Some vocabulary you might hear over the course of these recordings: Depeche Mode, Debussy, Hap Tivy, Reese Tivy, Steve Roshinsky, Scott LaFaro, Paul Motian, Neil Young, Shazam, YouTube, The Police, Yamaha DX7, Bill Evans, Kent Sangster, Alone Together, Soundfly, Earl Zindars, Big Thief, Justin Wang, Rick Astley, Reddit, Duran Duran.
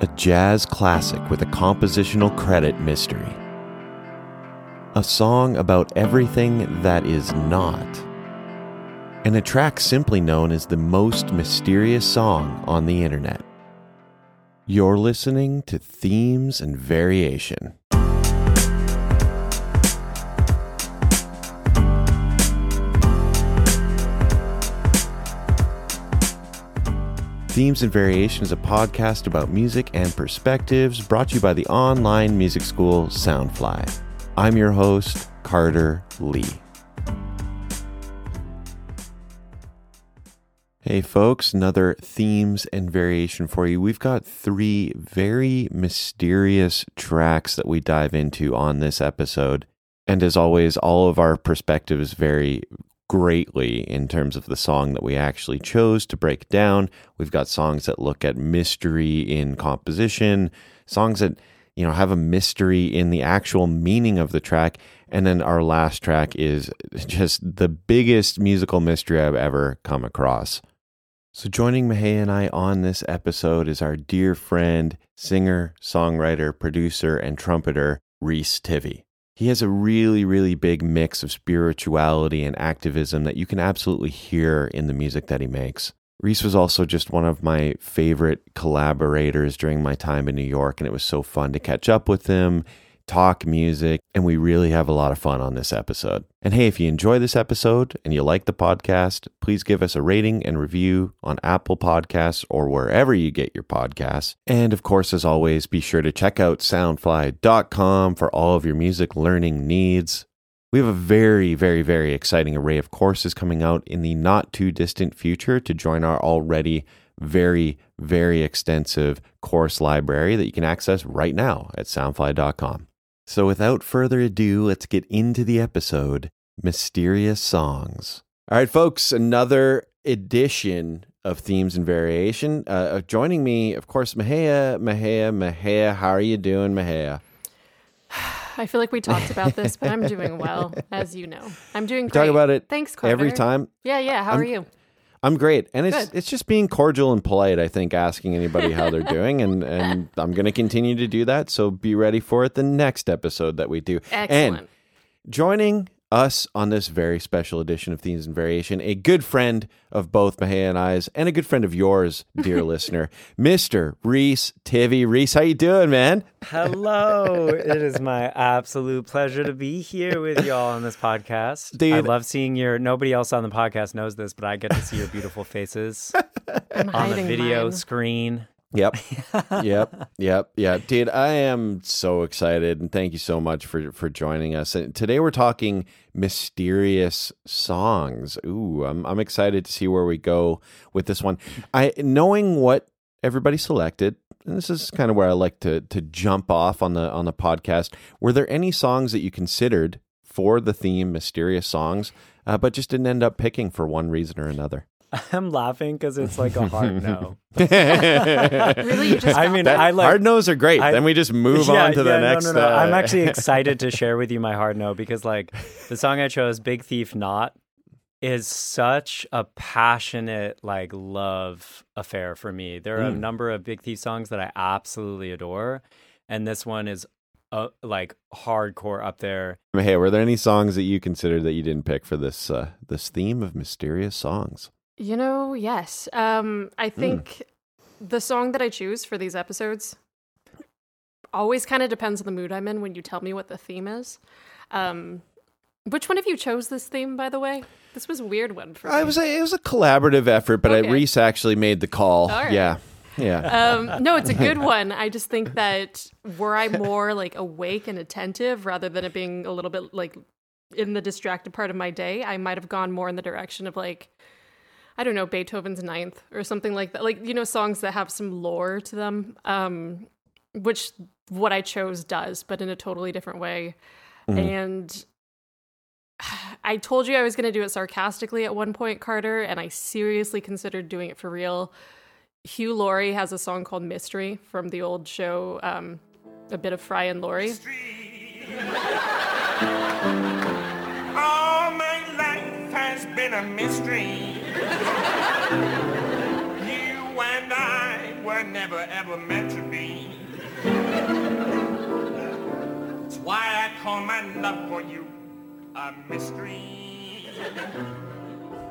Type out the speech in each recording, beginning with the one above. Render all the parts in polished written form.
a jazz classic with a compositional credit mystery. A song about everything that is not. And a track simply known as the most mysterious song on the internet. You're listening to Themes and Variation. Themes and Variation is a podcast about music and perspectives brought to you by the online music school Soundfly. I'm your host, Carter Lee. Hey folks, another Themes and Variation for you. We've got three very mysterious tracks that we dive into on this episode. And as always, all of our perspectives vary greatly in terms of the song that we actually chose to break down. We've got songs that look at mystery in composition, songs that, you know, have a mystery in the actual meaning of the track, and then our last track is just the biggest musical mystery I've ever come across. So joining Mihei and I on this episode is our dear friend, singer, songwriter, producer, and trumpeter, Reese Tivy. He has a really, really big mix of spirituality and activism that you can absolutely hear in the music that he makes. Reese was also just one of my favorite collaborators during my time in New York, and it was so fun to catch up with him, talk music, and we really have a lot of fun on this episode. And hey, if you enjoy this episode and you like the podcast, please give us a rating and review on Apple Podcasts or wherever you get your podcasts. And of course, as always, be sure to check out soundfly.com for all of your music learning needs. We have a very, very, very exciting array of courses coming out in the not too distant future to join our already very, very extensive course library that you can access right now at soundfly.com. So without further ado, let's get into the episode, Mysterious Songs. All right, folks, another edition of Themes and Variation. Joining me, of course, Mihea. How are you doing, Mihea? I feel like we talked about this, but I'm doing well, as you know. I'm doing great. We talk about it. Thanks, Carter. Every time. Yeah. How are you? I'm great. And it's just being cordial and polite, I think, asking anybody how they're doing. And I'm going to continue to do that. So be ready for it the next episode that we do. Excellent. And joining us on this very special edition of Themes and Variation, a good friend of both Mihea and I's, and a good friend of yours, dear listener, Mr. Reese Tivy. Reese, how you doing, man? Hello. It is my absolute pleasure to be here with y'all on this podcast. Dude, I love seeing your, nobody else on the podcast knows this, but I get to see your beautiful faces on the video screen. Yep. Dude, I am so excited, and thank you so much for joining us. And today we're talking mysterious songs. Ooh, I'm excited to see where we go with this one. Knowing what everybody selected, and this is kind of where I like to jump off on the podcast. Were there any songs that you considered for the theme mysterious songs, but just didn't end up picking for one reason or another? I'm laughing because it's like a hard no. Really? You just I like hard no's are great. Then we just move on to the next. No. I'm actually excited to share with you my hard no, because like the song I chose, "Big Thief Not," is such a passionate like love affair for me. There are a number of Big Thief songs that I absolutely adore, and this one is like hardcore up there. Hey, were there any songs that you considered that you didn't pick for this this theme of mysterious songs? You know, yes. I think the song that I choose for these episodes always kind of depends on the mood I'm in when you tell me what the theme is. Which one of you chose this theme, by the way? This was a weird one for me. It was a collaborative effort, but okay. Reese actually made the call. All right. Yeah. No, it's a good one. I just think that were I more like awake and attentive rather than it being a little bit like in the distracted part of my day, I might have gone more in the direction of like, I don't know, Beethoven's Ninth or something like that. Like, you know, songs that have some lore to them, which what I chose does, but in a totally different way. Mm-hmm. And I told you I was going to do it sarcastically at one point, Carter, and I seriously considered doing it for real. Hugh Laurie has a song called Mystery from the old show, A Bit of Fry and Laurie. All my life has been a mystery. You and I were it never ever meant to be. It's why I call my love for you a mystery.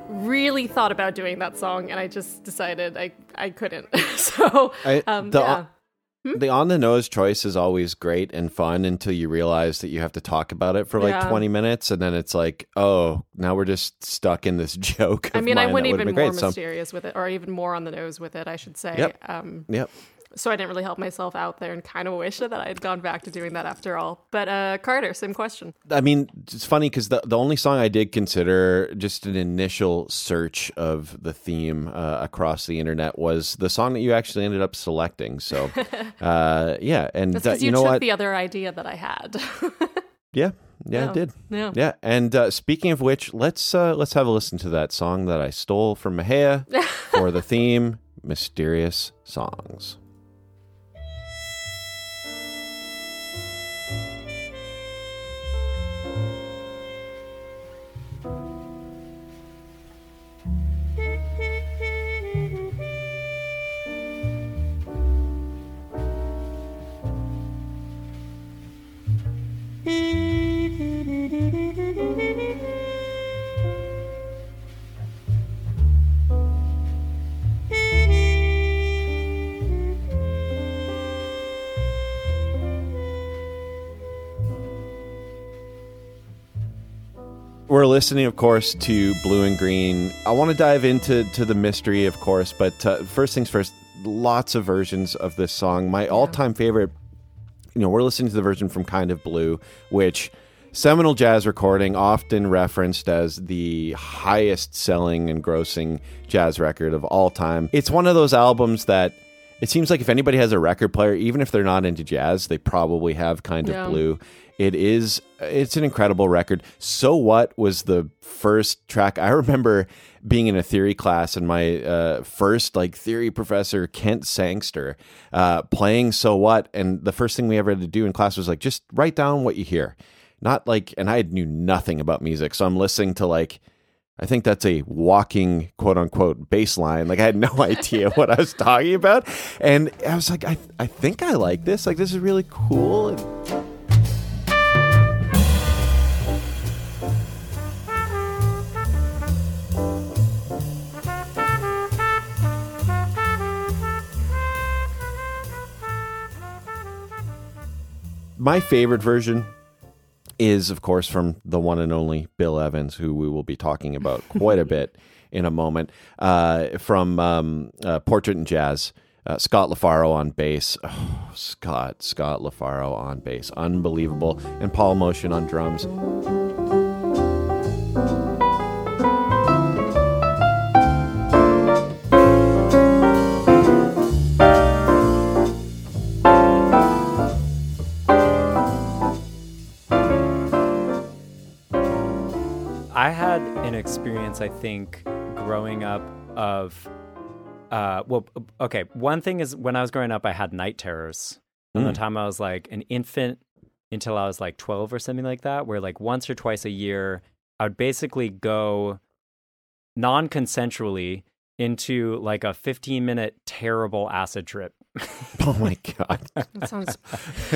Really thought about doing that song, and I just decided I couldn't. So the on the nose choice is always great and fun until you realize that you have to talk about it for like 20 minutes, and then it's like, oh, now we're just stuck in this joke. I mean, I went even more mysterious with it, or even more on the nose with it, I should say. Yep. So I didn't really help myself out there, and kind of wish that I had gone back to doing that after all. But Carter, same question. I mean, it's funny because the only song I did consider just an initial search of the theme across the internet was the song that you actually ended up selecting. So, yeah. And that's because you know took what? The other idea that I had. Yeah. Yeah, no. I did. No. Yeah. And speaking of which, let's have a listen to that song that I stole from Mahia for the theme, Mysterious Songs. We're listening, of course, to Blue and Green. I want to dive into the mystery, of course, but first things first, lots of versions of this song. My all-time favorite, we're listening to the version from Kind of Blue, which seminal jazz recording, often referenced as the highest-selling and grossing jazz record of all time. It's one of those albums that it seems like if anybody has a record player, even if they're not into jazz, they probably have Kind of Blue. It's an incredible record. So What was the first track. I remember being in a theory class and my first theory professor, Kent Sangster, playing So What. And the first thing we ever had to do in class was just write down what you hear. And I knew nothing about music. So I'm listening to I think that's a walking, quote unquote, bass line. I had no idea what I was talking about. And I was like, I think I like this. This is really cool. My favorite version is, of course, from the one and only Bill Evans, who we will be talking about quite a bit in a moment, from Portrait in Jazz. Scott LaFaro on bass. Oh, Scott LaFaro on bass. Unbelievable. And Paul Motian on drums. I had an experience, I think, growing up of, one thing is when I was growing up, I had night terrors from the time I was an infant until I was 12 or something like that, where once or twice a year, I would basically go non-consensually into a 15-minute terrible acid trip. Oh my God. That sounds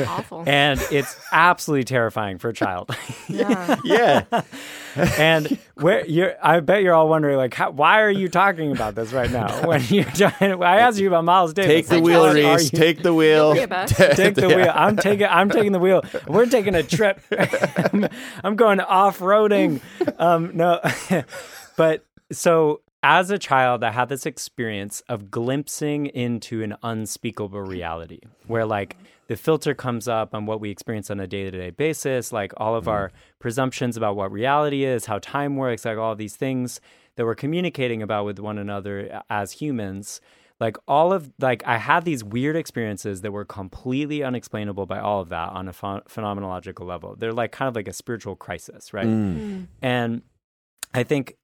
awful. And it's absolutely terrifying for a child. Yeah. And I bet you're all wondering, why are you talking about this right now? When you're trying, I asked you about Miles Davis. Take the wheel, Reese. Take the wheel. Take the wheel. I'm taking the wheel. We're taking a trip. I'm going off-roading. No. But so... as a child, I had this experience of glimpsing into an unspeakable reality where, the filter comes up on what we experience on a day-to-day basis, all of our presumptions about what reality is, how time works, all these things that we're communicating about with one another as humans. I had these weird experiences that were completely unexplainable by all of that on a phenomenological level. They're kind of a spiritual crisis, right? And I think...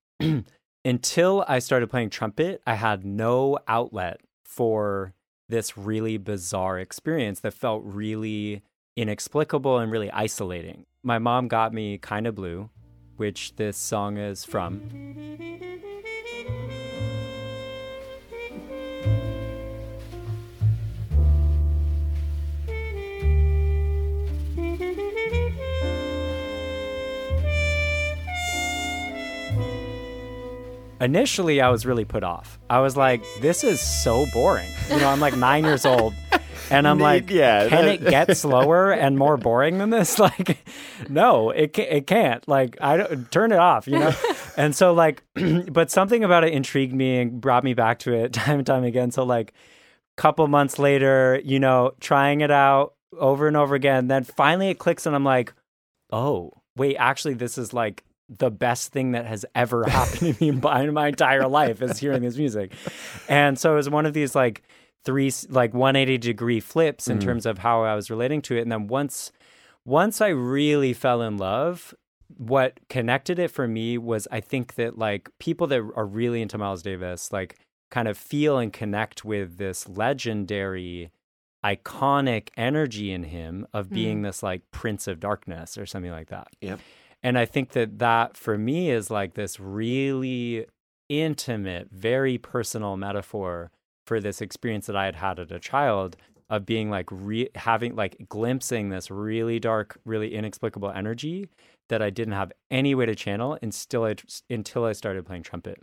until I started playing trumpet, I had no outlet for this really bizarre experience that felt really inexplicable and really isolating. My mom got me Kind of Blue, which this song is from. Initially, I was really put off. I was like, this is so boring. You know, I'm like 9 years old. And I'm like, yeah, can it get slower and more boring than this? Like, no, it can't. Like, I don't, turn it off, you know? And so like, but something about it intrigued me and brought me back to it time and time again. So like a couple months later, you know, trying it out over and over again. Then finally it clicks and I'm like, oh, wait, actually, this is like the best thing that has ever happened to me in my entire life is hearing this music. And so it was one of these like, 180-degree flips in terms of how I was relating to it. And then once I really fell in love, what connected it for me was I think that like people that are really into Miles Davis, like kind of feel and connect with this legendary, iconic energy in him of being this like Prince of Darkness or something like that. Yep. And I think that for me is like this really intimate, very personal metaphor for this experience that I had had as a child of being like having like glimpsing this really dark, really inexplicable energy that I didn't have any way to channel until I started playing trumpet.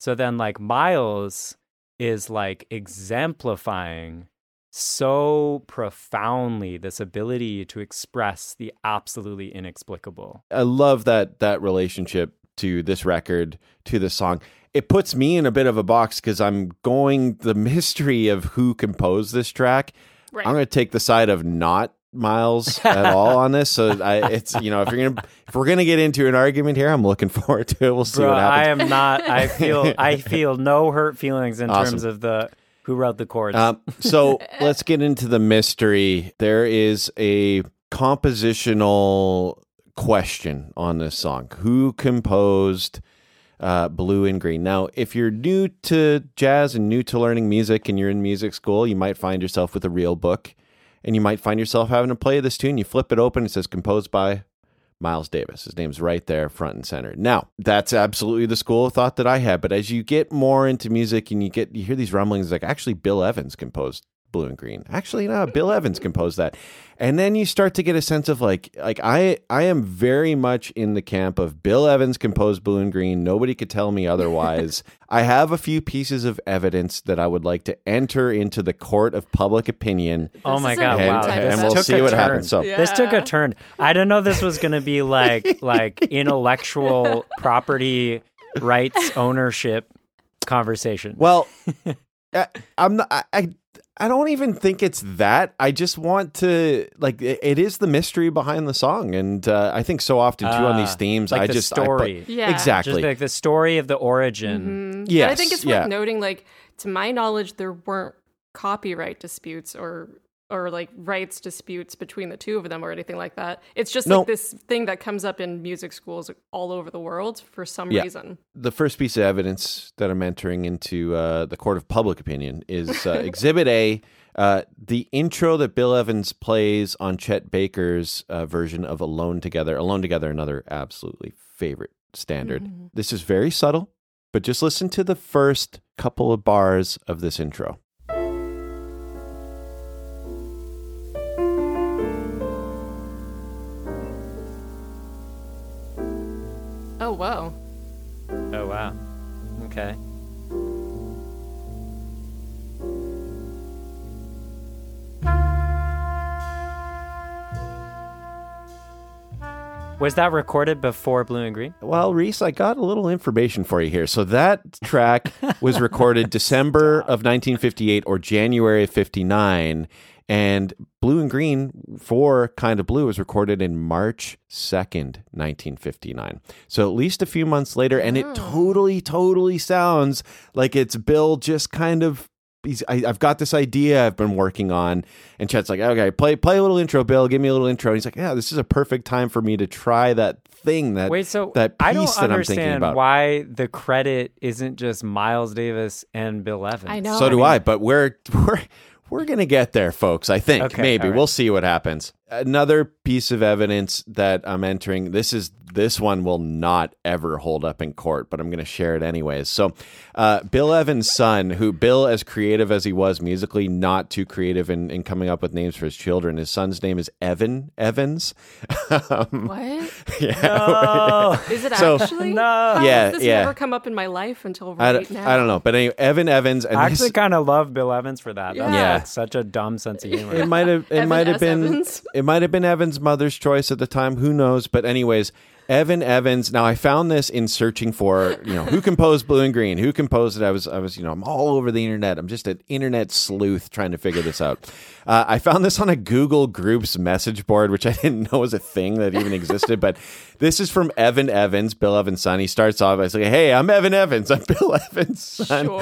So then like Miles is like exemplifying so profoundly this ability to express the absolutely inexplicable. I love that relationship to this record, to this song. It puts me in a bit of a box because I'm going the mystery of who composed this track. Right. I'm going to take the side of not Miles at all on this. So it's, you know, if we're going to get into an argument here, I'm looking forward to it. We'll see what happens. I am not. I feel no hurt feelings in terms of who wrote the chords. So let's get into the mystery. There is a compositional question on this song. Who composed Blue and Green? Now, if you're new to jazz and new to learning music and you're in music school, you might find yourself with a real book and you might find yourself having to play this tune. You flip it open, it says composed by Miles Davis. His name's right there, front and center. Now, that's absolutely the school of thought that I had. But as you get more into music and you hear these rumblings like, actually, Bill Evans composed Blue and Green. Actually, no, Bill Evans composed that. And then you start to get a sense of like I am very much in the camp of Bill Evans composed Blue and Green. Nobody could tell me otherwise. I have a few pieces of evidence that I would like to enter into the court of public opinion. Oh my God. Wow. And we'll see what happens. So yeah. This took a turn. I didn't know this was going to be like intellectual property rights ownership conversation. Well, I don't even think it's that. I just want to, like, it is the mystery behind the song. And I think so often, too, on these themes, like story. Exactly. Just like the story of the origin. Mm-hmm. Yes. But I think it's worth noting, like, to my knowledge, there weren't copyright disputes or like rights disputes between the two of them or anything like that. It's just like this thing that comes up in music schools all over the world for some reason. The first piece of evidence that I'm entering into the court of public opinion is Exhibit A, the intro that Bill Evans plays on Chet Baker's version of Alone Together. Alone Together, another absolutely favorite standard. Mm-hmm. This is very subtle, but just listen to the first couple of bars of this intro. Oh, whoa. Oh, wow. Okay. Was that recorded before Blue and Green? Well, Reese, I got a little information for you here. So that track was recorded December of 1958 or January of 59. And Blue and Green for Kind of Blue was recorded in March 2nd, 1959. So at least a few months later, and it totally sounds like it's Bill just kind of, I've got this idea I've been working on. And Chet's like, okay, play a little intro, Bill. Give me a little intro. And he's like, yeah, this is a perfect time for me to try that thing, that piece that I'm thinking about. Why the credit isn't just Miles Davis and Bill Evans. I know. So do I, but we're going to get there, folks, I think. Okay, maybe. Right. We'll see what happens. Another piece of evidence that I'm entering, this is this one will not ever hold up in court, but I'm going to share it anyways. So Bill Evans' son, who Bill, as creative as he was musically, not too creative in coming up with names for his children. His son's name is Evan Evans. What? Yeah. No. Is it actually? No. How yeah. This never come up in my life until right now. I don't know. But anyway, Evan Evans. And I actually kind of love Bill Evans for that. Yeah. That's such a dumb sense of humor. It might have been Evans' mother's choice at the time. Who knows? But anyways, Evan Evans. Now I found this in searching for, who composed Blue and Green, who composed it. I was, I'm all over the internet. I'm just an internet sleuth trying to figure this out. I found this on a Google Groups message board, which I didn't know was a thing that even existed. But this is from Evan Evans, Bill Evans' son. He starts off by saying, "Hey, I'm Evan Evans. I'm Bill Evans' son." Sure.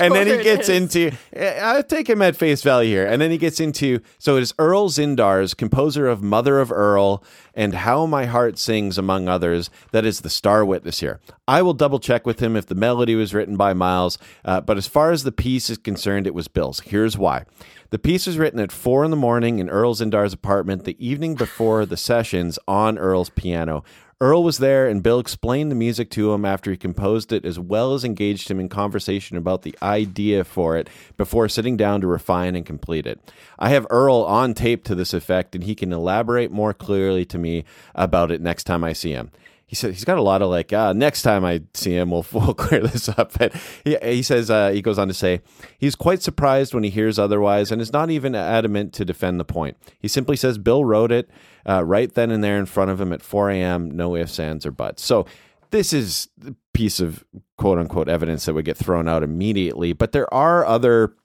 And then he gets into, I'll take him at face value here. And then he gets into, so it is Earl Zindars, composer of Mother of Earl and How My Heart Sings, among others, that is the star witness here. I will double check with him if the melody was written by Miles, but as far as the piece is concerned, it was Bill's. Here's why. The piece was written at 4 a.m. in Earl Zindar's apartment the evening before the sessions on Earl's piano. Earl was there, and Bill explained the music to him after he composed it, as well as engaged him in conversation about the idea for it before sitting down to refine and complete it. I have Earl on tape to this effect, and he can elaborate more clearly to me about it next time I see him. He said he's got a lot of next time I see him, we'll clear this up. But he says, he goes on to say, he's quite surprised when he hears otherwise and is not even adamant to defend the point. He simply says Bill wrote it right then and there in front of him at 4 a.m., no ifs, ands, or buts. So this is the piece of quote-unquote evidence that would get thrown out immediately. But there are other...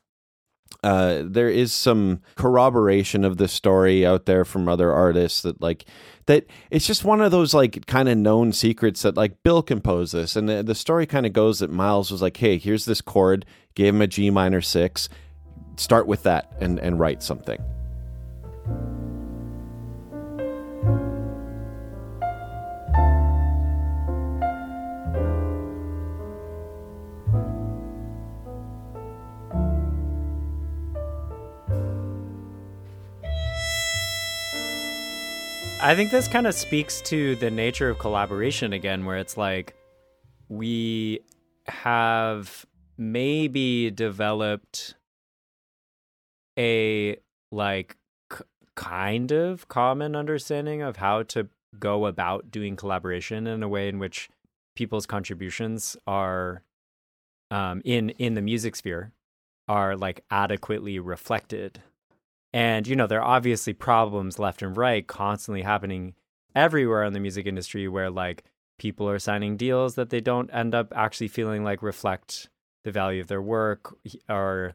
there is some corroboration of this story out there from other artists that it's just one of those kind of known secrets that Bill composed this. And the story kind of goes that Miles was like, hey, here's this chord, gave him a G minor 6, start with that and write something. I think this kind of speaks to the nature of collaboration again, where it's we have maybe developed a kind of common understanding of how to go about doing collaboration in a way in which people's contributions are in the music sphere are adequately reflected. And, there are obviously problems left and right constantly happening everywhere in the music industry where, people are signing deals that they don't end up actually feeling reflect the value of their work, or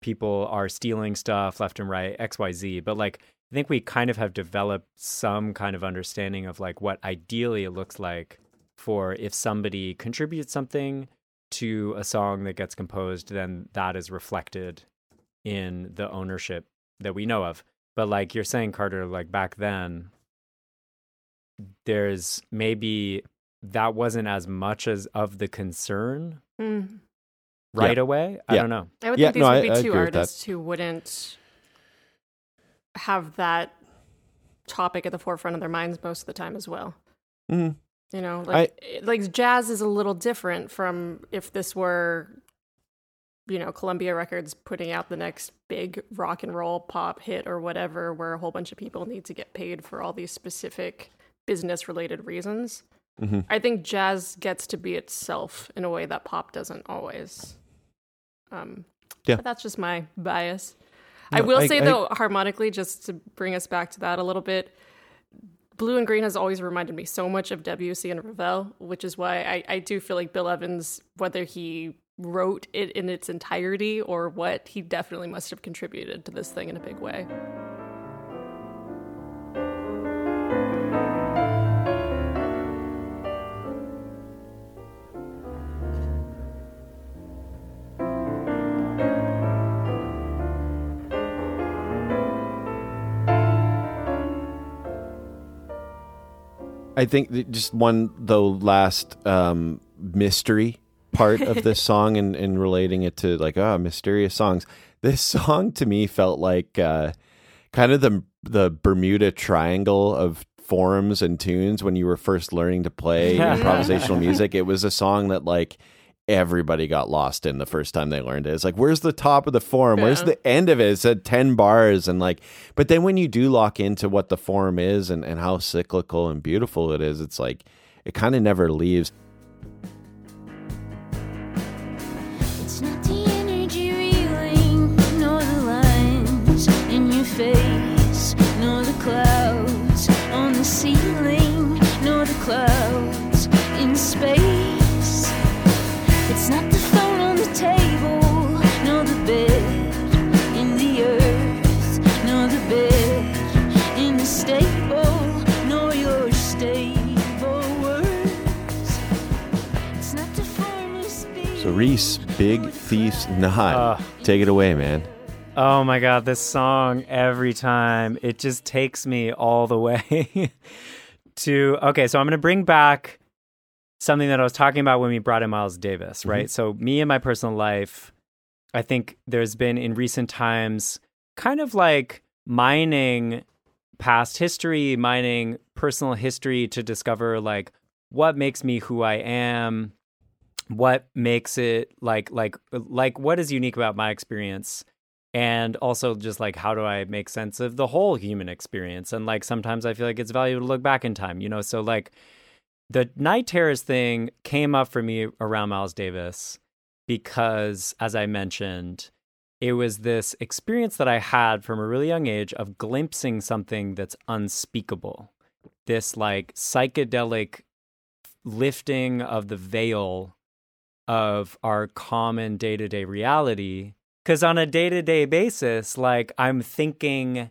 people are stealing stuff left and right, X, Y, Z. But, I think we kind of have developed some kind of understanding of, what ideally it looks like for if somebody contributes something to a song that gets composed, then that is reflected in the ownership that we know of. But you're saying, Carter, back then, there's maybe that wasn't as much as of the concern right away. Yeah. I don't know. I would think these would be two artists who wouldn't have that topic at the forefront of their minds most of the time as well. Mm-hmm. Jazz is a little different from if this were... Columbia Records putting out the next big rock and roll pop hit or whatever, where a whole bunch of people need to get paid for all these specific business-related reasons. Mm-hmm. I think jazz gets to be itself in a way that pop doesn't always. But that's just my bias. No, I will say, though, harmonically, just to bring us back to that a little bit, Blue and Green has always reminded me so much of Debussy and Ravel, which is why I do feel like Bill Evans, whether he wrote it in its entirety or what, he definitely must have contributed to this thing in a big way. I think just one, though, last mystery part of this song and relating it to mysterious songs. This song to me felt like kind of the Bermuda Triangle of forms and tunes when you were first learning to play improvisational music. It was a song that like everybody got lost in the first time they learned it. It's like, where's the top of the form? Yeah. Where's the end of it? It said 10 bars. And like, but then when you do lock into what the form is and how cyclical and beautiful it is, it's like, it kind of never leaves. It's not the energy reeling, nor the lines in your face, nor the clouds on the ceiling, nor the clouds in space. It's not the phone on the table, nor the bed in the earth, nor the bed in the stable, nor your stable words. It's not the farmer's beat. So Reese, Big Thief's Knot. Take it away, man. Oh my God, this song, every time, it just takes me all the way to... Okay, so I'm going to bring back something that I was talking about when we brought in Miles Davis, right? Mm-hmm. So me and my personal life, I think there's been in recent times kind of like mining past history, mining personal history to discover like what makes me who I am, what makes it like what is unique about my experience, and also just like how do I make sense of the whole human experience. And like sometimes I feel like it's valuable to look back in time, you know. So like the Night Terrors thing came up for me around Miles Davis because, as I mentioned, it was this experience that I had from a really young age of glimpsing something that's unspeakable, this like psychedelic lifting of the veil of our common day-to-day reality. Because on a day-to-day basis, like I'm thinking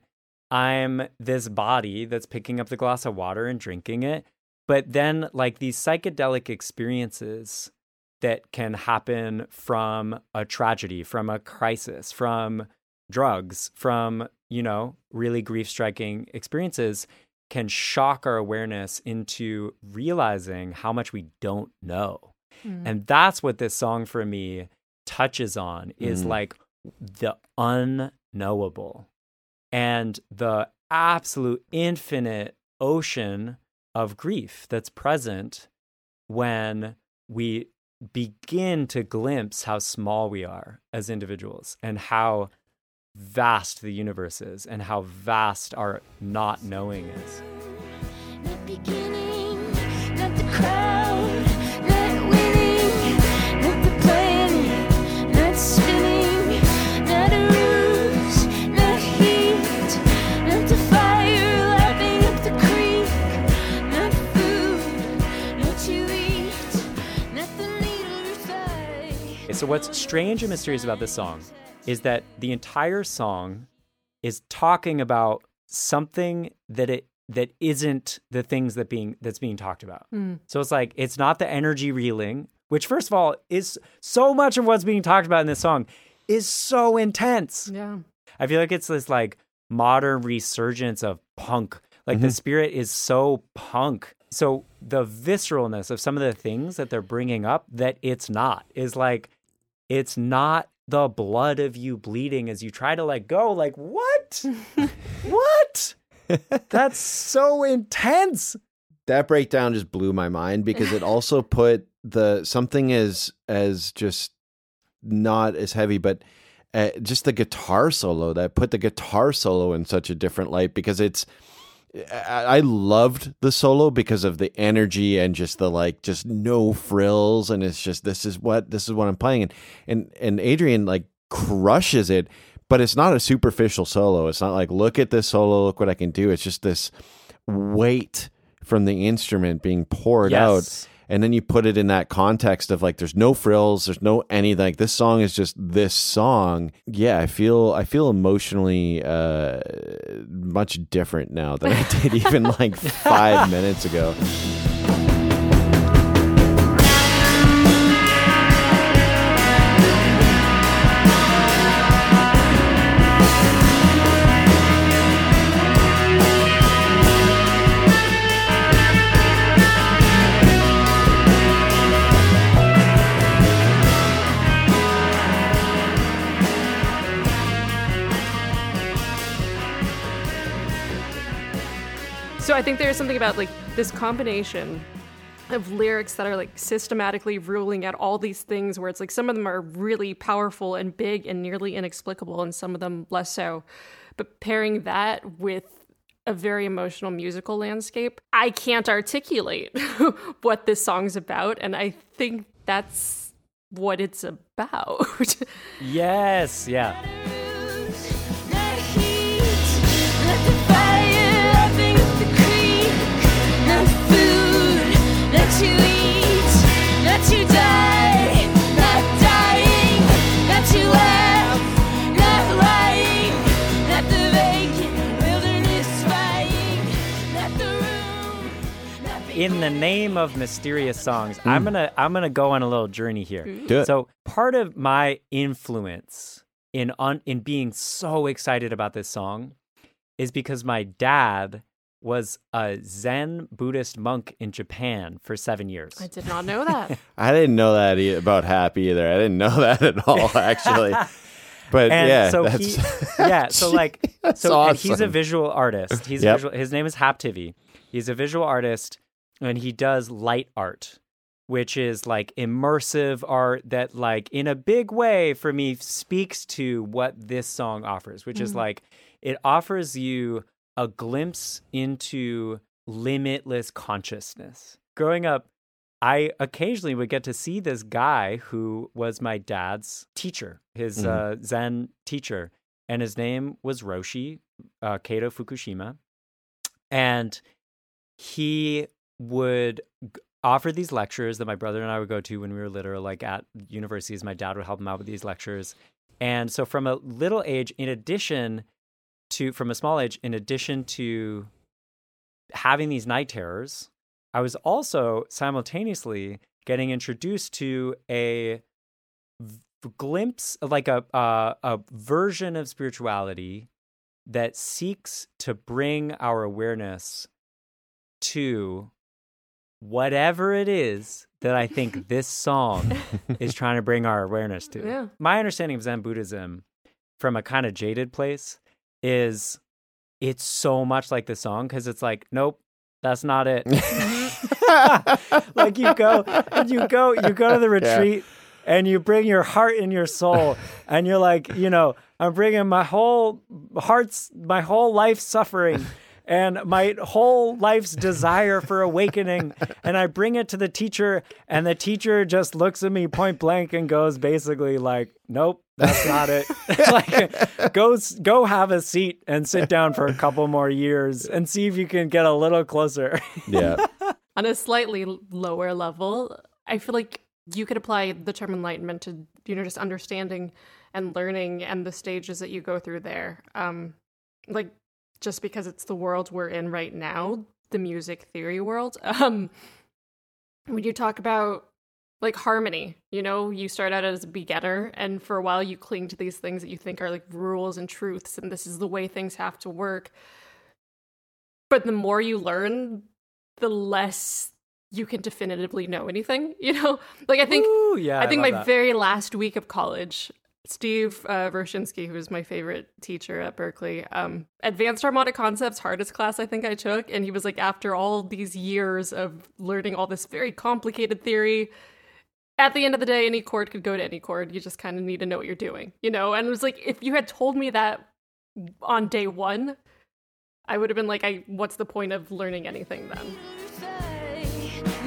I'm this body that's picking up the glass of water and drinking it. But then like these psychedelic experiences that can happen from a tragedy, from a crisis, from drugs, from, you know, really grief-striking experiences can shock our awareness into realizing how much we don't know. Mm. And that's what this song for me touches on, is like the unknowable and the absolute infinite ocean of grief that's present when we begin to glimpse how small we are as individuals and how vast the universe is and how vast our not knowing is. Not beginning, not the crowd. So what's strange and mysterious about this song is that the entire song is talking about something that isn't the things that's being talked about. Mm. So it's like, it's not the energy reeling, which first of all is so much of what's being talked about in this song is so intense. Yeah. I feel like it's this like modern resurgence of punk. Like the spirit is so punk. So the visceralness of some of the things that they're bringing up that it's not is like, it's not the blood of you bleeding as you try to let go. Like, what? What? That's so intense. That breakdown just blew my mind because it also put something as just not as heavy, but just the guitar solo, that put the guitar solo in such a different light, because it's... I loved the solo because of the energy and just the like, just no frills, and it's just this is what I'm playing, and Adrian like crushes it, but it's not a superficial solo. It's not like, look at this solo, look what I can do. It's just this weight from the instrument being poured out, and then you put it in that context of like, there's no frills, there's no anything. Like, this song is just this song. Yeah, I feel emotionally much different now than I did even like 5 minutes ago. So I think there's something about like this combination of lyrics that are like systematically ruling out all these things where it's like some of them are really powerful and big and nearly inexplicable and some of them less so. But pairing that with a very emotional musical landscape, I can't articulate what this song's about. And I think that's what it's about. Yes. Yeah. That you eat, that you die, not dying, that you laugh, not lying, that the vacant wilderness spying, that the room, that the in the name of mysterious songs, I'm gonna go on a little journey here. Do it. So part of my influence in being so excited about this song is because my dad was a Zen Buddhist monk in Japan for 7 years. I did not know that. I didn't know that about Hap either. I didn't know that at all, actually. But and yeah, so that's... awesome. And he's a visual artist. His name is Hap Tivy. He's a visual artist, and he does light art, which is like immersive art that, like, in a big way for me speaks to what this song offers, which is like it offers you a glimpse into limitless consciousness. Growing up, I occasionally would get to see this guy who was my dad's teacher, his Zen teacher, and his name was Roshi Kato Fukushima. And he would offer these lectures that my brother and I would go to when we were little, like at universities. My dad would help him out with these lectures. And so from a little age, in addition to having these night terrors, I was also simultaneously getting introduced to a glimpse, like a version of spirituality that seeks to bring our awareness to whatever it is that I think this song is trying to bring our awareness to. Yeah. My understanding of Zen Buddhism from a kind of jaded place is it's so much like the song because it's like, nope, that's not it. Like you go to the retreat and you bring your heart and your soul and you're like, you know, I'm bringing my whole life's suffering and my whole life's desire for awakening, and I bring it to the teacher, and the teacher just looks at me point blank and goes basically like, nope, that's not it. Like, go have a seat and sit down for a couple more years and see if you can get a little closer. Yeah. On a slightly lower level, I feel like you could apply the term enlightenment to, you know, just understanding and learning and the stages that you go through there. Like, just because it's the world we're in right now, the music theory world. When you talk about like harmony, you know, you start out as a beginner and for a while you cling to these things that you think are like rules and truths and this is the way things have to work. But the more you learn, the less you can definitively know anything, you know? Like I think my very last week of college, Steve Roshinsky, who was my favorite teacher at Berkeley, advanced harmonic concepts, hardest class I think I took. And he was like, after all these years of learning all this very complicated theory, at the end of the day, any chord could go to any chord. You just kind of need to know what you're doing, you know? And it was like, if you had told me that on day one, I would have been like, what's the point of learning anything then?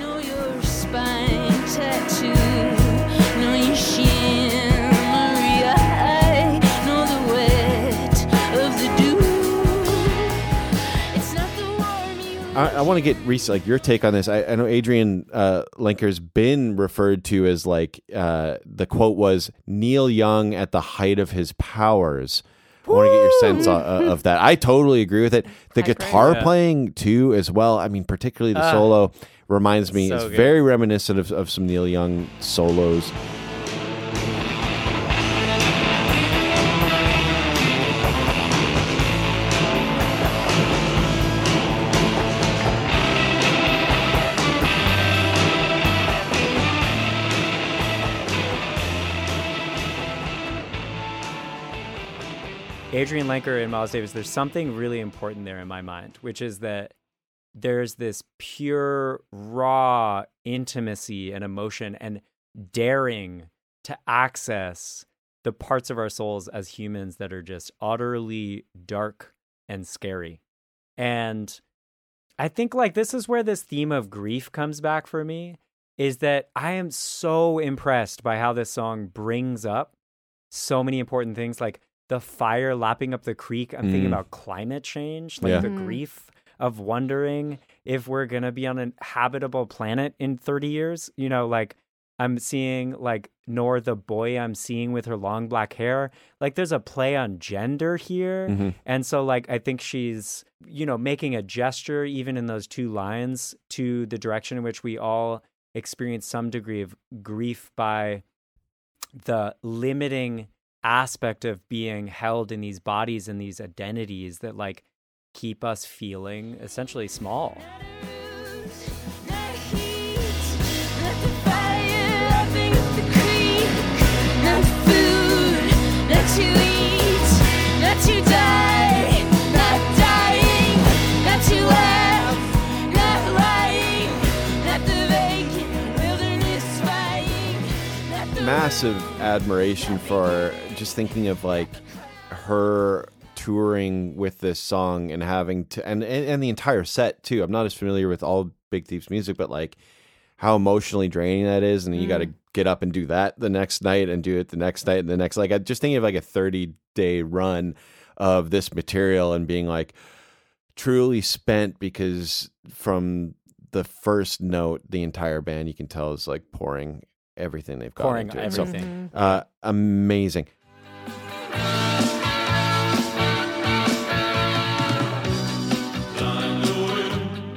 Know your spine tattoo, know your shin. I want to get, Reese, like your take on this. I know Adrian Lenker's been referred to as like, the quote was, Neil Young at the height of his powers. Woo! I want to get your sense of that. I totally agree with it. The guitar playing too as well. I mean, particularly the solo reminds me, it's very reminiscent of some Neil Young solos. Adrian Lenker and Miles Davis, there's something really important there in my mind, which is that there's this pure, raw intimacy and emotion and daring to access the parts of our souls as humans that are just utterly dark and scary. And I think like this is where this theme of grief comes back for me, is that I am so impressed by how this song brings up so many important things, like the fire lapping up the creek. I'm thinking about climate change, like the grief of wondering if we're going to be on a habitable planet in 30 years. You know, like I'm seeing like Nor the boy I'm seeing with her long black hair. Like there's a play on gender here. Mm-hmm. And so like, I think she's, you know, making a gesture even in those two lines to the direction in which we all experience some degree of grief by the limiting aspect of being held in these bodies and these identities that like keep us feeling essentially small. Massive admiration for just thinking of like her touring with this song and having to and the entire set too. I'm not as familiar with all Big Thief's music, but like how emotionally draining that is, and you got to get up and do that the next night and do it the next night and the next. Like I just thinking of like a 30-day run of this material and being like truly spent, because from the first note the entire band you can tell is like pouring everything they've got into it. Everything. So, amazing.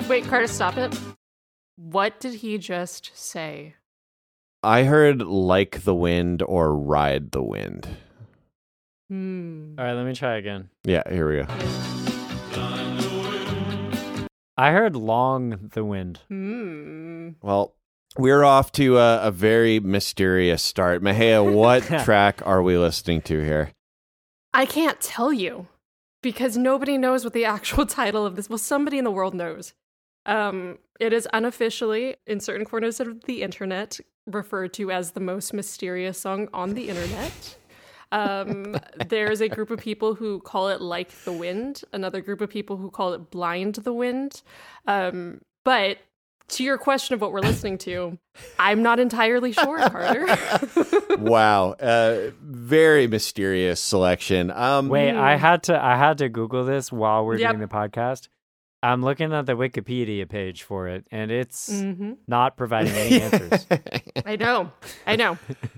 Wait, Curtis, stop it. What did he just say? I heard like the wind or ride the wind. All right, let me try again. Yeah, here we go. I heard long the wind. Well, we're off to a very mysterious start. Mahia, what track are we listening to here? I can't tell you because nobody knows what the actual title of this. Well, somebody in the world knows. It is unofficially, in certain corners of the internet, referred to as the most mysterious song on the internet. There's a group of people who call it Like the Wind, another group of people who call it Blind the Wind. But to your question of what we're listening to, I'm not entirely sure, Carter. Wow. Very mysterious selection. Wait, I had to Google this while we're doing the podcast. I'm looking at the Wikipedia page for it, and it's not providing any answers. I know.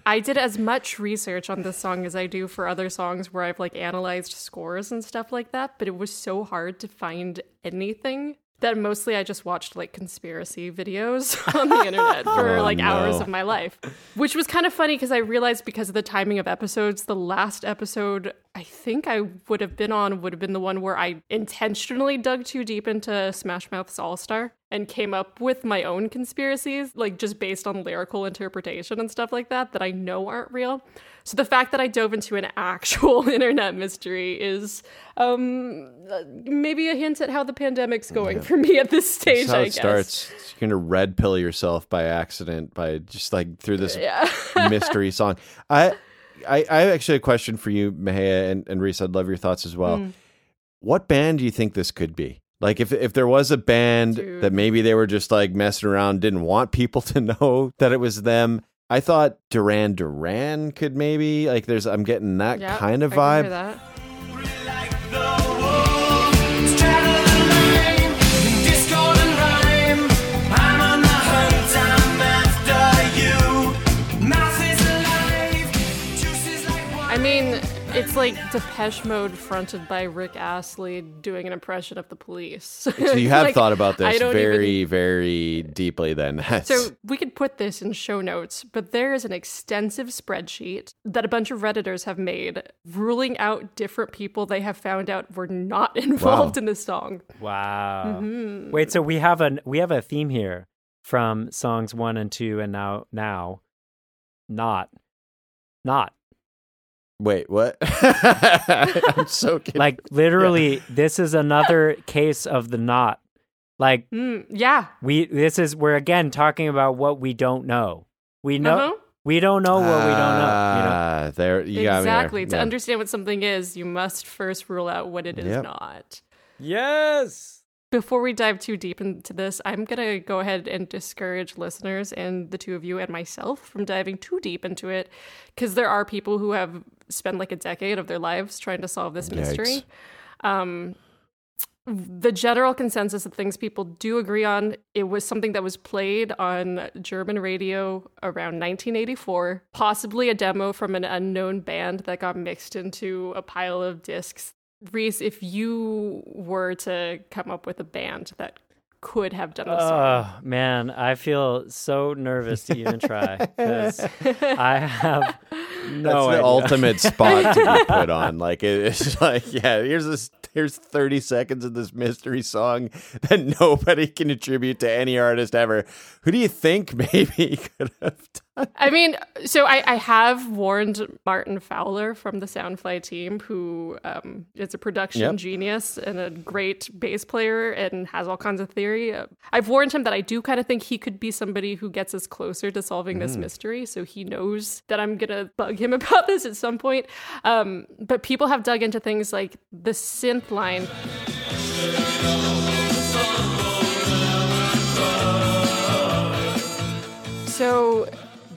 I did as much research on this song as I do for other songs where I've like analyzed scores and stuff like that, but it was so hard to find anything that mostly I just watched like conspiracy videos on the internet for hours of my life, which was kind of funny because I realized because of the timing of episodes, the last episode I think I would have been on would have been the one where I intentionally dug too deep into Smash Mouth's All-Star and came up with my own conspiracies, like just based on lyrical interpretation and stuff like that, that I know aren't real. So the fact that I dove into an actual internet mystery is maybe a hint at how the pandemic's going for me at this stage, I guess. That's how it starts. You're going to red pill yourself by accident, by just like through this mystery song. I actually have a question for you, Mahia, and Reese. I'd love your thoughts as well. What band do you think this could be? Like, if there was a band that maybe they were just like messing around, didn't want people to know that it was them. I thought Duran Duran could maybe, like, I'm getting that kind of vibe. I hear that. I mean, it's like Depeche Mode fronted by Rick Astley doing an impression of The Police. So you have like, thought about this very deeply then. So we could put this in show notes, but there is an extensive spreadsheet that a bunch of Redditors have made ruling out different people they have found out were not involved in this song. Wow. Mm-hmm. Wait, so we have a theme here from songs 1 and 2 and now not. Wait, what? I'm so kidding. Like, literally, this is another case of the not. Like, yeah, we're again talking about what we don't know. We know we don't know what we don't know. You know? Exactly. To understand what something is, you must first rule out what it is not. Yes. Before we dive too deep into this, I'm going to go ahead and discourage listeners and the two of you and myself from diving too deep into it, because there are people who have spent like a decade of their lives trying to solve this mystery. The general consensus of things people do agree on, it was something that was played on German radio around 1984, possibly a demo from an unknown band that got mixed into a pile of discs. Reese, if you were to come up with a band that could have done this, oh man, I feel so nervous to even try, because I have no idea. Ultimate spot to be put on. Like, it's like, yeah, here's 30 seconds of this mystery song that nobody can attribute to any artist ever. Who do you think maybe could have done? I mean, so I have warned Martin Fowler from the Soundfly team, who is a production genius and a great bass player and has all kinds of theory. I've warned him that I do kind of think he could be somebody who gets us closer to solving this mystery. So he knows that I'm going to bug him about this at some point. But people have dug into things like the synth line. So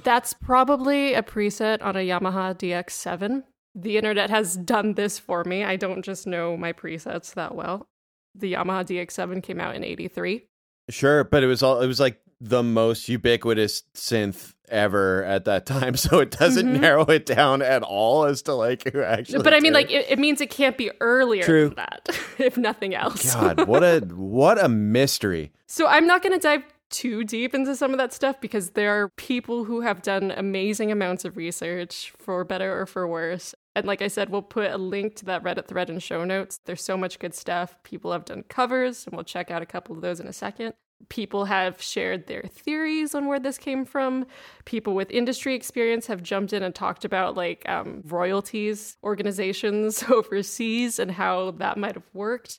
that's probably a preset on a Yamaha DX7. The internet has done this for me. I don't just know my presets that well. The Yamaha DX7 came out in 83. Sure, but it was like the most ubiquitous synth ever at that time, so it doesn't narrow it down at all as to like who actually. But I mean, like it means it can't be earlier than that, if nothing else. God, what a mystery! So I'm not going to dive too deep into some of that stuff, because there are people who have done amazing amounts of research, for better or for worse. And like I said, we'll put a link to that Reddit thread in show notes. There's so much good stuff. People have done covers, and we'll check out a couple of those in a second. People have shared their theories on where this came from. People with industry experience have jumped in and talked about like royalties organizations overseas and how that might have worked.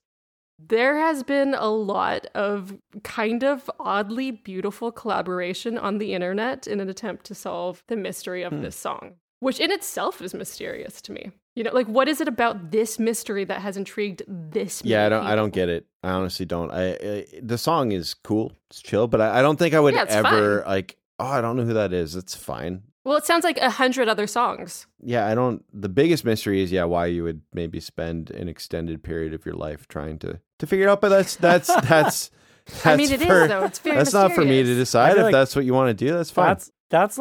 There has been a lot of kind of oddly beautiful collaboration on the internet in an attempt to solve the mystery of this song, which in itself is mysterious to me. You know, like, what is it about this mystery that has intrigued this? Yeah, I don't get it. I honestly don't. The song is cool. It's chill, but I don't think I would ever fine. Like, oh, I don't know who that is. It's fine. Well, it sounds like 100 other songs. Yeah, I don't. The biggest mystery is, why you would maybe spend an extended period of your life trying to figure it out. But that's I mean, it is though. It's very mysterious. That's not for me to decide. If that's what you want to do, that's fine. That's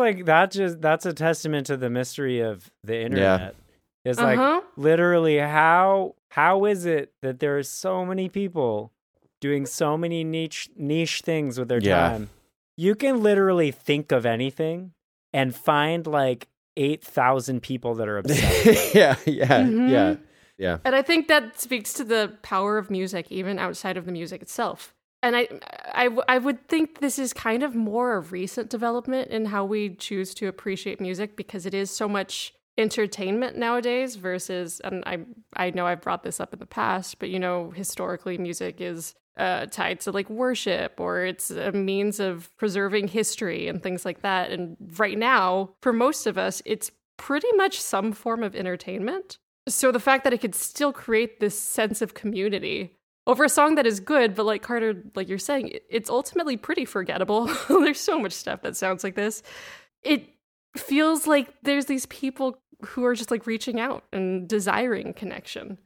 a testament to the mystery of the internet. Yeah. It's like, literally, how is it that there are so many people doing so many niche things with their time? You can literally think of anything and find like 8,000 people that are obsessed. Yeah. And I think that speaks to the power of music, even outside of the music itself. And I would think this is kind of more a recent development in how we choose to appreciate music, because it is so much entertainment nowadays versus, and I know I've brought this up in the past, but, you know, historically music is tied to like worship, or it's a means of preserving history and things like that. And right now, for most of us, it's pretty much some form of entertainment. So the fact that it could still create this sense of community over a song that is good, but like Carter, like you're saying, it's ultimately pretty forgettable. There's so much stuff that sounds like this. It feels like there's these people who are just like reaching out and desiring connection.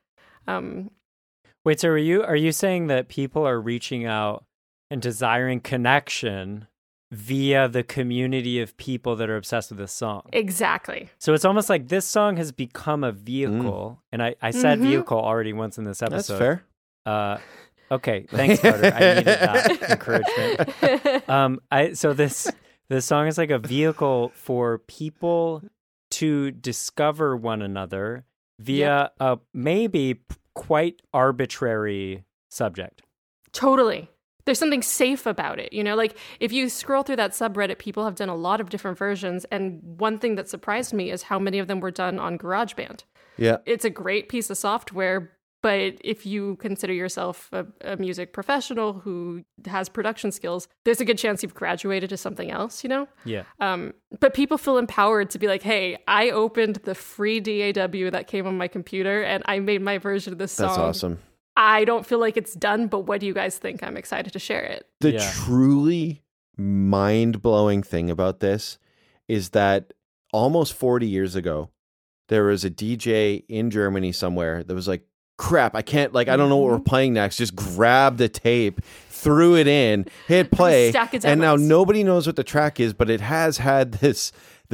Wait, so are you saying that people are reaching out and desiring connection via the community of people that are obsessed with this song? Exactly. So it's almost like this song has become a vehicle, and I said vehicle already once in this episode. That's fair. Okay, thanks, Carter. I needed that encouragement. This song is like a vehicle for people to discover one another via a maybe quite arbitrary subject. Totally. There's something safe about it. You know, like if you scroll through that subreddit, people have done a lot of different versions. And one thing that surprised me is how many of them were done on GarageBand. Yeah. It's a great piece of software, But if you consider yourself a music professional who has production skills, there's a good chance you've graduated to something else, you know? Yeah. But people feel empowered to be like, hey, I opened the free DAW that came on my computer and I made my version of this song. That's awesome. I don't feel like it's done, but what do you guys think? I'm excited to share it. The truly mind-blowing thing about this is that almost 40 years ago, there was a DJ in Germany somewhere that was like, crap, I can't, like, I don't know what we're playing next. Just grab the tape, threw it in, hit play, and now nobody knows what the track is, but it has had this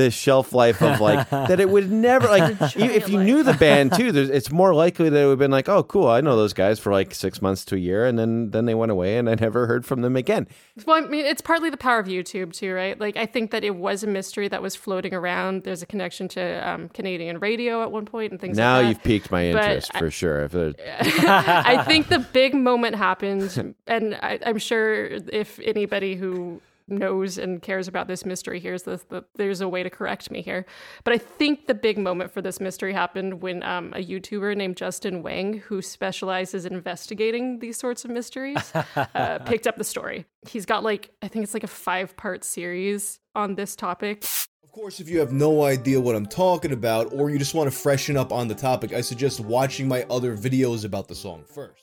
shelf life of, like, that it would never, like, if you knew the band, too, it's more likely that it would have been like, oh, cool, I know those guys for, like, 6 months to a year, and then they went away, and I never heard from them again. Well, I mean, it's partly the power of YouTube, too, right? Like, I think that it was a mystery that was floating around. There's a connection to Canadian radio at one point and things now like that. Now you've piqued my interest, for sure. I think the big moment happened, and I'm sure if anybody who knows and cares about this mystery hears this, there's a way to correct me here, but I think the big moment for this mystery happened when a YouTuber named Justin Wang, who specializes in investigating these sorts of mysteries, picked up the story. He's got I think it's like a 5-part series on this topic. Of course, if you have no idea what I'm talking about, or you just want to freshen up on the topic, I suggest watching my other videos about the song first.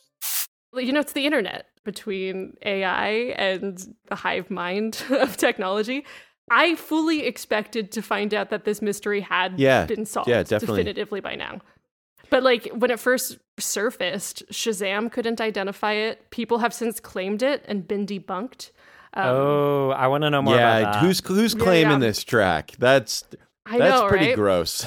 You know, it's the internet. Between AI and the hive mind of technology, I fully expected to find out that this mystery had been solved definitively by now. But when it first surfaced, Shazam couldn't identify it. People have since claimed it and been debunked. I want to know more about that. Who's claiming this track? That's pretty gross.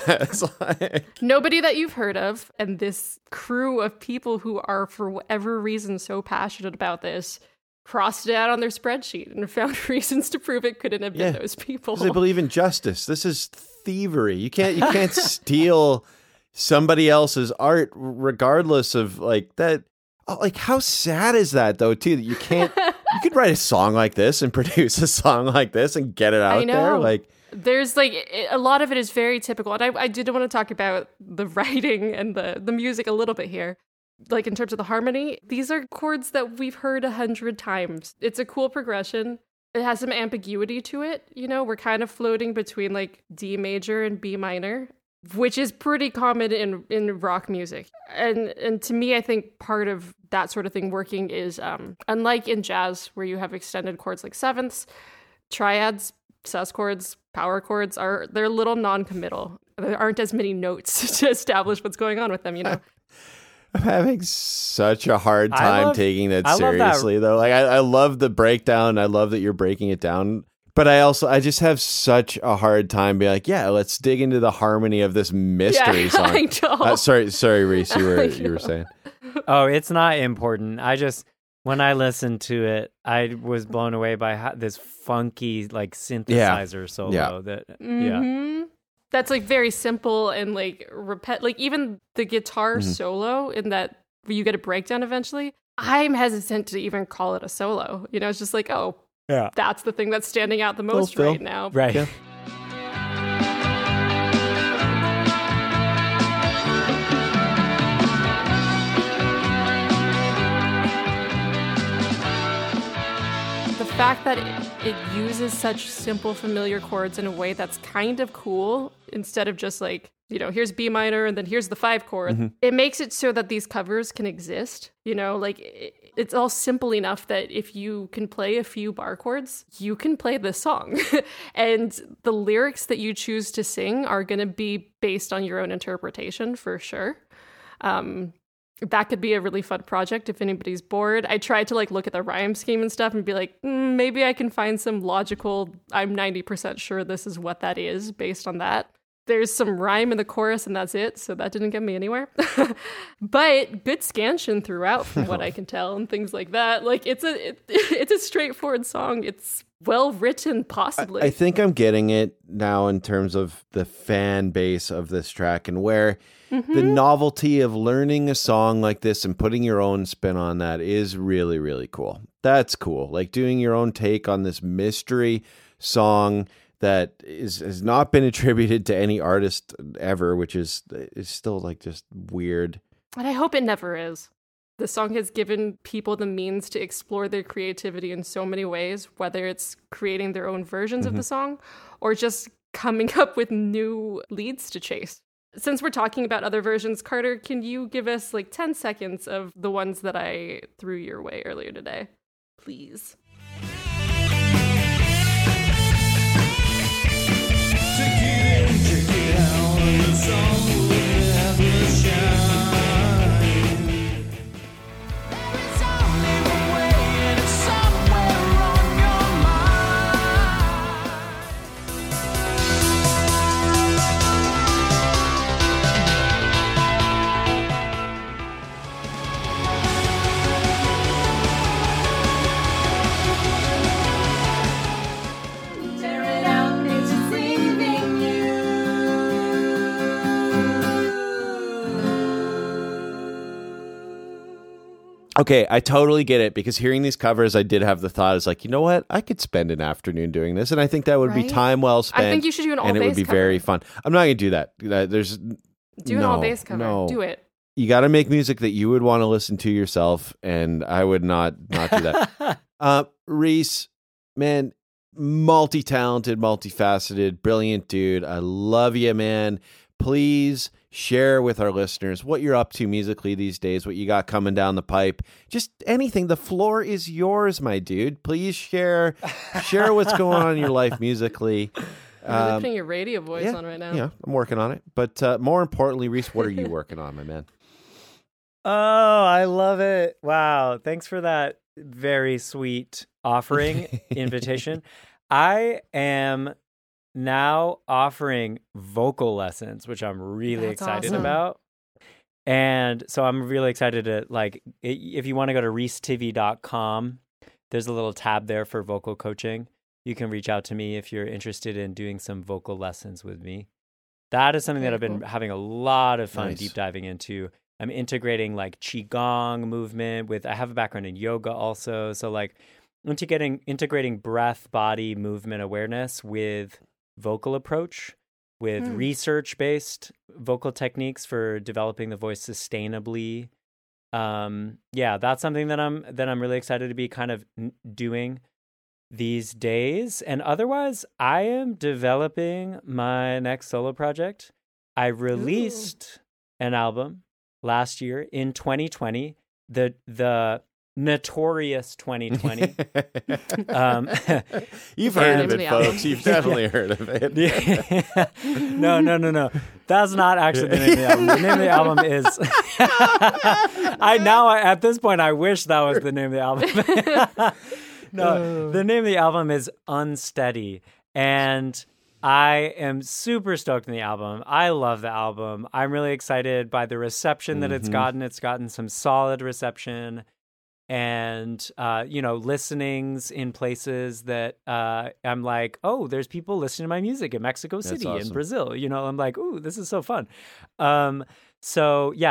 Nobody that you've heard of, and this crew of people who are, for whatever reason, so passionate about this, crossed it out on their spreadsheet and found reasons to prove it couldn't have been those people. Because they believe in justice. This is thievery. You can't steal somebody else's art, regardless of that. Like, how sad is that though? Too that you can't. You could write a song like this and produce a song like this and get it out there. There's a lot of it is very typical. And I did want to talk about the writing and the music a little bit here. In terms of the harmony, these are chords that we've heard 100 times. It's a cool progression. It has some ambiguity to it. You know, we're kind of floating between D major and B minor, which is pretty common in rock music. And to me, I think part of that sort of thing working is, unlike in jazz where you have extended chords like sevenths, triads, sus chords, power chords they're a little non-committal. There aren't as many notes to establish what's going on with them, you know. I'm having such a hard time taking that seriously, though. I love the breakdown. I love that you're breaking it down. But I just have such a hard time being let's dig into the harmony of this mystery song. I know. Sorry, Reese, you were saying. Oh, it's not important. I just... When I listened to it, I was blown away by this funky synthesizer solo. Yeah. That that's very simple and repetitive. Even the guitar solo in that you get a breakdown eventually. I'm hesitant to even call it a solo. You know, it's just that's the thing that's standing out the most right now. Right. Yeah. The fact that it uses such simple, familiar chords in a way that's kind of cool, instead of just here's B minor and then here's the 5 chord, it makes it so that these covers can exist. You know, it's all simple enough that if you can play a few bar chords, you can play this song. And the lyrics that you choose to sing are going to be based on your own interpretation for sure. That could be a really fun project if anybody's bored. I tried to look at the rhyme scheme and stuff and be like, maybe I can find some logical, I'm 90% sure this is what that is based on that. There's some rhyme in the chorus and that's it. So that didn't get me anywhere. But good scansion throughout from what I can tell and things like that. It's a straightforward song. It's well written, possibly. I think I'm getting it now in terms of the fan base of this track and where the novelty of learning a song like this and putting your own spin on that is really, really cool. That's cool. Doing your own take on this mystery song that has not been attributed to any artist ever, which is still just weird And I hope it never is. The song has given people the means to explore their creativity in so many ways, whether it's creating their own versions of the song or just coming up with new leads to chase. Since we're talking about other versions, Carter, can you give us like 10 seconds of the ones that I threw your way earlier today, please? Okay, I totally get it, because hearing these covers, I did have the thought, it's like, you know what? I could spend an afternoon doing this, and I think that would be time well spent. I think you should do an all-bass cover. And it would be very fun. I'm not going to do that. An all-bass cover. No. Do it. You got to make music that you would want to listen to yourself, and I would not do that. Reese, man, multi-talented, multifaceted, brilliant dude. I love you, man. Please share with our listeners what you're up to musically these days, what you got coming down the pipe, just anything. The floor is yours, my dude. Please share what's going on in your life musically. You're putting your radio voice on right now. Yeah, I'm working on it. But more importantly, Reese, what are you working on, my man? Oh, I love it. Wow. Thanks for that very sweet offering, invitation. I am now offering vocal lessons, which I'm really excited about. And so I'm really excited to, like, if you want to go to reesetivy.com, there's a little tab there for vocal coaching. You can reach out to me if you're interested in doing some vocal lessons with me. That is something that I've been having a lot of fun deep diving into. I'm integrating like Qigong movement with, I have a background in yoga also. So like integrating breath, body, movement awareness with vocal approach, with research-based vocal techniques for developing the voice sustainably. That's something that I'm really excited to be kind of doing these days. And otherwise, I am developing my next solo project. I released an album last year in 2020. The notorious 2020. You've heard of it, folks. You've definitely heard of it. No. That's not actually the name of the album. The name of the album is... at this point, I wish that was the name of the album. No, the name of the album is Unsteady. And I am super stoked on the album. I love the album. I'm really excited by the reception that it's gotten. It's gotten some solid reception. And, listenings in places that I'm like, oh, there's people listening to my music in Mexico City and Brazil. You know, I'm like, ooh, this is so fun.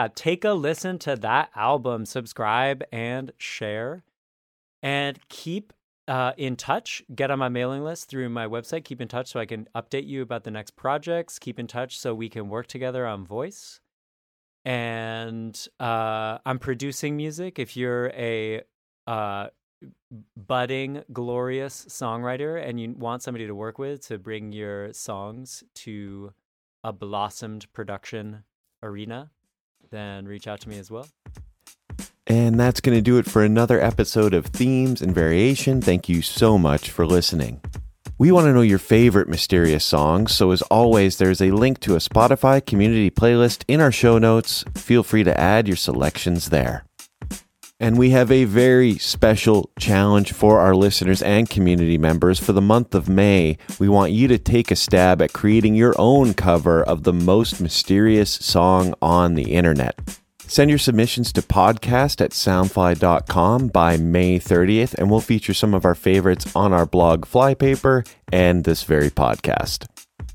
Take a listen to that album, subscribe and share, and keep in touch. Get on my mailing list through my website. Keep in touch so I can update you about the next projects. Keep in touch so we can work together on voice. And I'm producing music. If you're a budding, glorious songwriter and you want somebody to work with to bring your songs to a blossomed production arena, then reach out to me as well. And that's going to do it for another episode of Themes and Variation. Thank you so much for listening. We want to know your favorite mysterious songs, so as always, there's a link to a Spotify community playlist in our show notes. Feel free to add your selections there. And we have a very special challenge for our listeners and community members for the month of May. We want you to take a stab at creating your own cover of the most mysterious song on the internet. Send your submissions to podcast@soundfly.com by May 30th, and we'll feature some of our favorites on our blog Flypaper and this very podcast.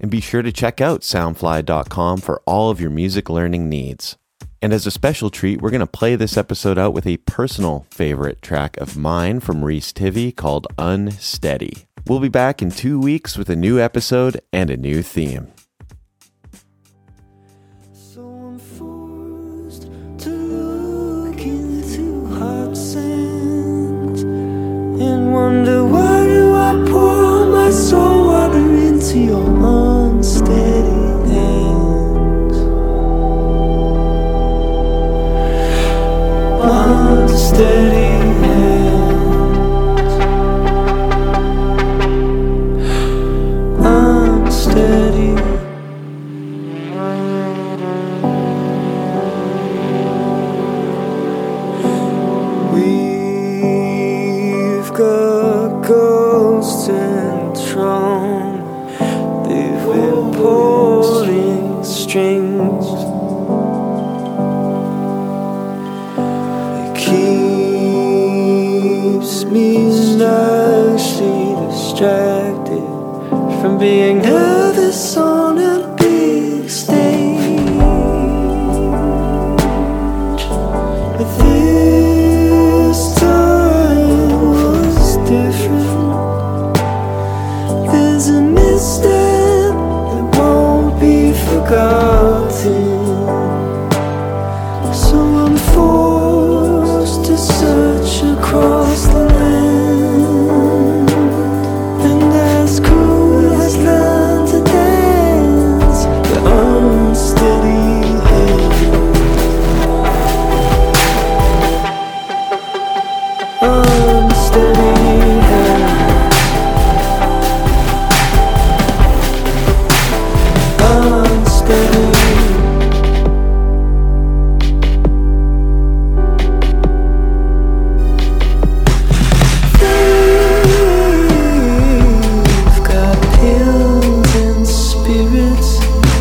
And be sure to check out soundfly.com for all of your music learning needs. And as a special treat, we're going to play this episode out with a personal favorite track of mine from Reese Tivy called Unsteady. We'll be back in 2 weeks with a new episode and a new theme. To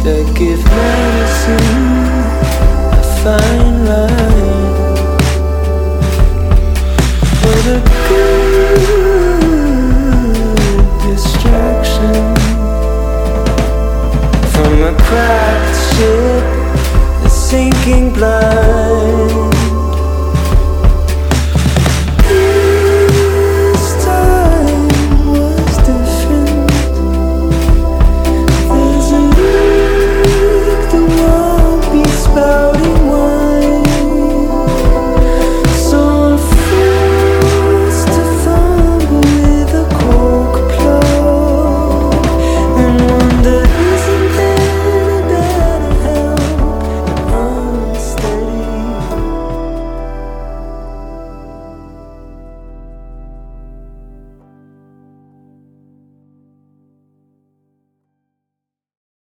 That give medicine, I find love.